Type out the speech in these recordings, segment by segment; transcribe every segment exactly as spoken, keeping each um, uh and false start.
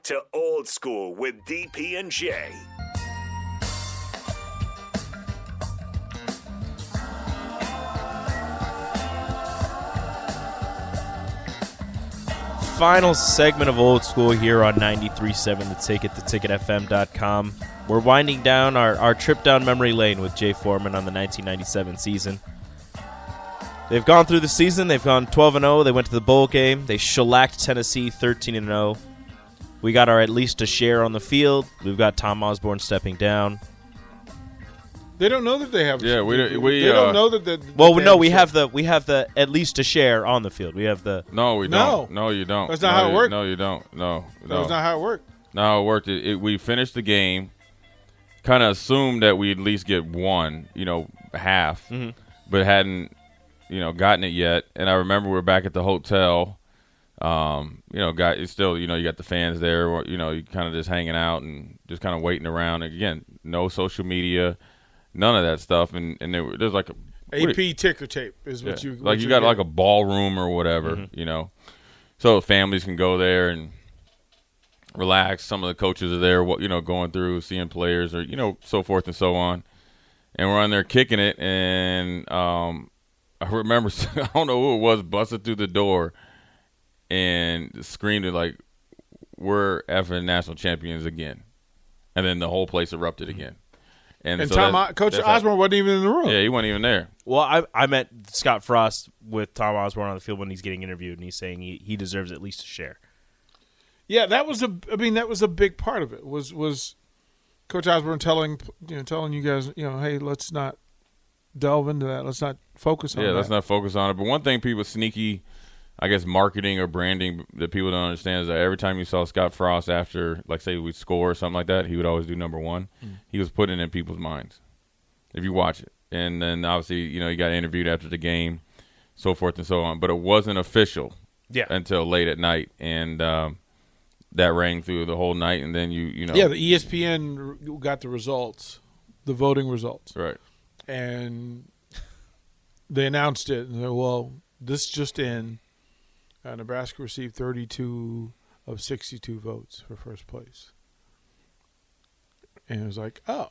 back to old school with D P and J. Final segment of Old School here on ninety-three point seven The Ticket, the ticket f m dot com. We're winding down our, our trip down memory lane with Jay Foreman on the nineteen ninety-seven season. They've gone through the season. They've gone twelve and oh. They went to the bowl game. They shellacked Tennessee thirteen and oh. We got our at least a share on the field. We've got Tom Osborne stepping down. They don't know that they have. Yeah, we we. They uh, don't know that. The, the well, no, we have the we have the at least a share on the field. We have the. No, we no. don't. No, you don't. That's not no, how it you, worked. No, you don't. No, no, that's not how it worked. No, it worked. It, it, we finished the game. Kind of assumed that we at least get one, you know, half, mm-hmm. but hadn't, you know, gotten it yet. And I remember we were back at the hotel. Um, you know, got it's still, you know, you got the fans there. You know, you kind of just hanging out and just kind of waiting around. And again, no social media. None of that stuff, and and there, there's like a A P you, ticker tape is what yeah. you what like. You got get. like a ballroom or whatever, mm-hmm. you know, so families can go there and relax. Some of the coaches are there, you know, going through seeing players or you know so forth and so on. And we're on there kicking it, and um, I remember I don't know who it was busted through the door and screamed it like, "We're effing national champions again!" And then the whole place erupted mm-hmm. again. And, and so Tom, that's, Coach that's Osborne how, wasn't even in the room. Yeah, he wasn't even there. Well, I I met Scott Frost with Tom Osborne on the field when he's getting interviewed, and he's saying he, he deserves at least a share. Yeah, that was a. I mean, that was a big part of it. Was was Coach Osborne telling you know telling you guys you know hey, let's not delve into that. Let's not focus on. Yeah, that. let's not focus on it. But one thing people sneaky, I guess, marketing or branding that people don't understand is that every time you saw Scott Frost after, like, say we'd score or something like that, he would always do number one. Mm. He was putting it in people's minds, if you watch it. And then, obviously, you know, he got interviewed after the game, so forth and so on. But it wasn't official yeah. until late at night, and um, that rang through the whole night. And then you, you know. Yeah, the E S P N got the results, the voting results. Right. And they announced it, and they're, well, this just in. Uh, Nebraska received thirty-two of sixty-two votes for first place, and it was like, oh,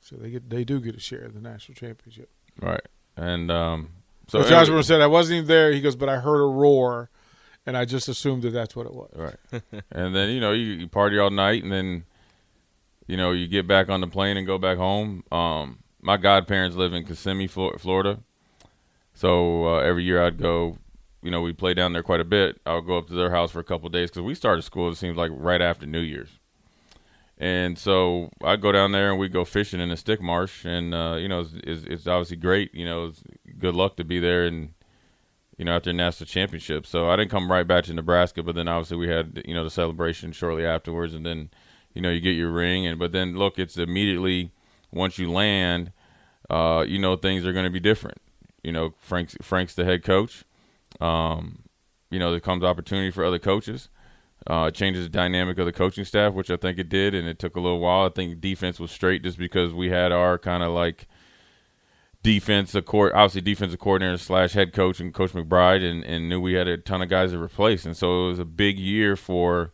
so they get they do get a share of the national championship, right? And um, so well, Joshua said, I wasn't even there. He goes, but I heard a roar, and I just assumed that that's what it was, right? And then you know you, you party all night, and then you know you get back on the plane and go back home. Um, my godparents live in Kissimmee, Florida, so uh, every year I'd go. You know, we play down there quite a bit. I'll go up to their house for a couple of days because we started school, it seems like, right after New Year's. And so I go down there and we go fishing in the stick marsh. And, uh, you know, it's, it's, it's obviously great. You know, it's good luck to be there and, you know, after a national championship. So I didn't come right back to Nebraska, but then obviously we had, you know, the celebration shortly afterwards. And then, you know, you get your ring. And But then, look, it's immediately once you land, uh, you know, things are going to be different. You know, Frank's, Frank's the head coach. Um, you know, there comes opportunity for other coaches. Uh, it changes the dynamic of the coaching staff, which I think it did, and it took a little while. I think defense was straight just because we had our kind of like defensive court, obviously defensive coordinator slash head coach and Coach McBride, and, and knew we had a ton of guys to replace. And so it was a big year for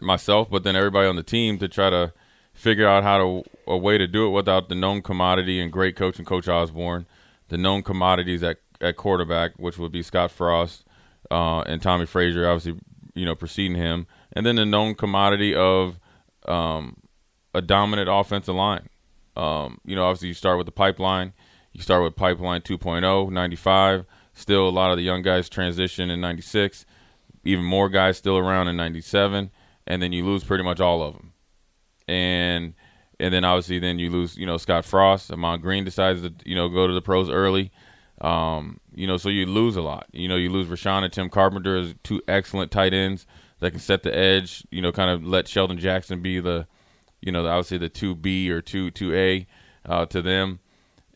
myself, but then everybody on the team to try to figure out how to a way to do it without the known commodity and great coach and Coach Osborne, the known commodities that. At quarterback, which would be Scott Frost uh, and Tommy Frazier, obviously, you know, preceding him. And then the known commodity of um, a dominant offensive line. Um, you know, obviously you start with the pipeline. You start with pipeline two point oh, ninety-five. Still a lot of the young guys transition in ninety-six. Even more guys still around in ninety-seven. And then you lose pretty much all of them. And and then obviously then you lose, you know, Scott Frost. Amon Green decides to, you know, go to the pros early. Um, you know, so you lose a lot. You know, you lose Rashawn and Tim Carpenter as two excellent tight ends that can set the edge, you know, kind of let Sheldon Jackson be the, you know, I would say the two B or two two A uh, to them.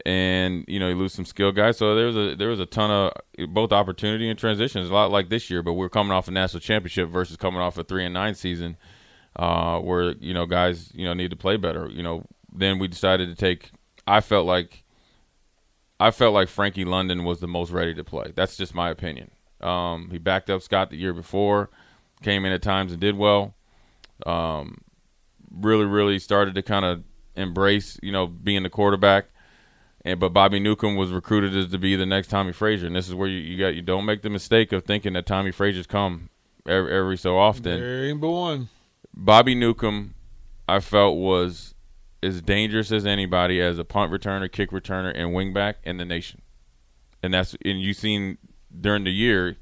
And, you know, you lose some skill guys. So there was a, there was a ton of both opportunity and transitions, a lot like this year, but we're coming off a national championship versus coming off a three and nine season uh, where, you know, guys, you know, need to play better. You know, then we decided to take, I felt like, I felt like Frankie London was the most ready to play. That's just my opinion. Um, he backed up Scott the year before. came in at times and did well. Um, really, really started to kind of embrace, you know, being the quarterback. And but Bobby Newcomb was recruited as to be the next Tommy Frazier, and this is where you, you got you don't make the mistake of thinking that Tommy Frazier's come every, every so often. There ain't but one. Bobby Newcomb, I felt, was as dangerous as anybody as a punt returner, kick returner, and wingback in the nation. And that's and you seen during the year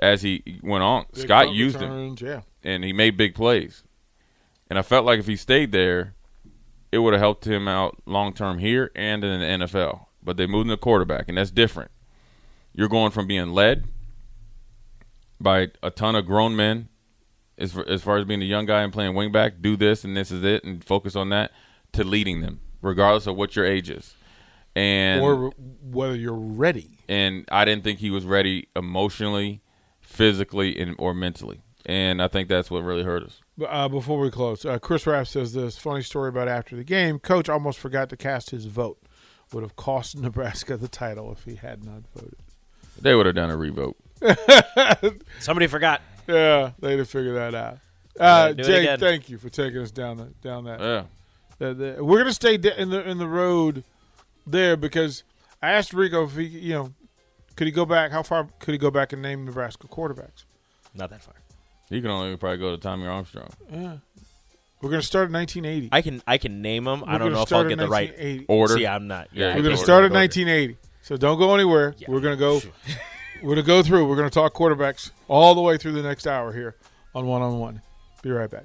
as he went on, big Scott used returns, him, yeah. and he made big plays. And I felt like if he stayed there, it would have helped him out long-term here and in the N F L. But they moved him to quarterback, and that's different. You're going from being led by a ton of grown men as far as, far as being a young guy and playing wingback, do this and this is it and focus on that, to leading them, regardless of what your age is. And or whether you're ready. And I didn't think he was ready emotionally, physically, and or mentally. And I think that's what really hurt us. Uh, before we close, uh, Chris Rapp says this funny story about after the game. Coach almost forgot to cast his vote. Would have cost Nebraska the title if he had not voted. They would have done a revote. Somebody forgot. Yeah, they'd have figured that out. Uh, Jake, thank you for taking us down that down that. Yeah, the, the, we're gonna stay in the in the road there because I asked Rico if he, you know, could he go back? How far could he go back and name Nebraska quarterbacks? Not that far. You can only probably go to Tommy Armstrong. Yeah, we're gonna start in nineteen eighty. I can I can name them. We're I don't know if I'll get the right order. See, I'm not. Yeah, yeah we're gonna order, start in nineteen eighty. So don't go anywhere. Yeah. We're gonna go. We're gonna go through. We're gonna talk quarterbacks all the way through the next hour here on One on One. Be right back.